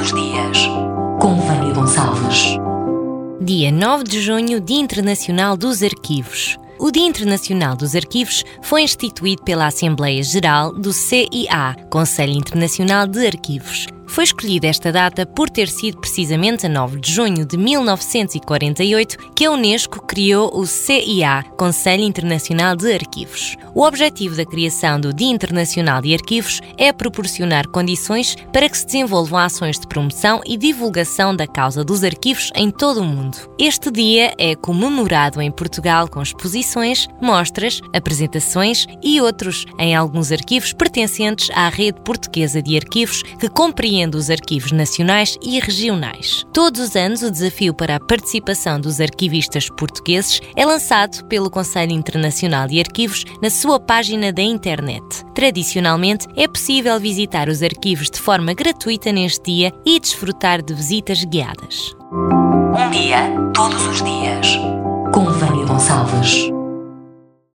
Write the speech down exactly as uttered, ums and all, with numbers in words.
os dias, com Vânia Gonçalves. Dia nove de junho, Dia Internacional dos Arquivos. O Dia Internacional dos Arquivos foi instituído pela Assembleia Geral do C I A, Conselho Internacional de Arquivos. Foi escolhida esta data por ter sido precisamente a nove de junho de mil novecentos e quarenta e oito que a UNESCO criou o C I A, Conselho Internacional de Arquivos. O objetivo da criação do Dia Internacional de Arquivos é proporcionar condições para que se desenvolvam ações de promoção e divulgação da causa dos arquivos em todo o mundo. Este dia é comemorado em Portugal com exposições, mostras, apresentações e outros em alguns arquivos pertencentes à Rede Portuguesa de Arquivos, que compreende dos arquivos nacionais e regionais. Todos os anos, o desafio para a participação dos arquivistas portugueses é lançado pelo Conselho Internacional de Arquivos na sua página da internet. Tradicionalmente, é possível visitar os arquivos de forma gratuita neste dia e desfrutar de visitas guiadas. Um dia, todos os dias, com Vânia Gonçalves.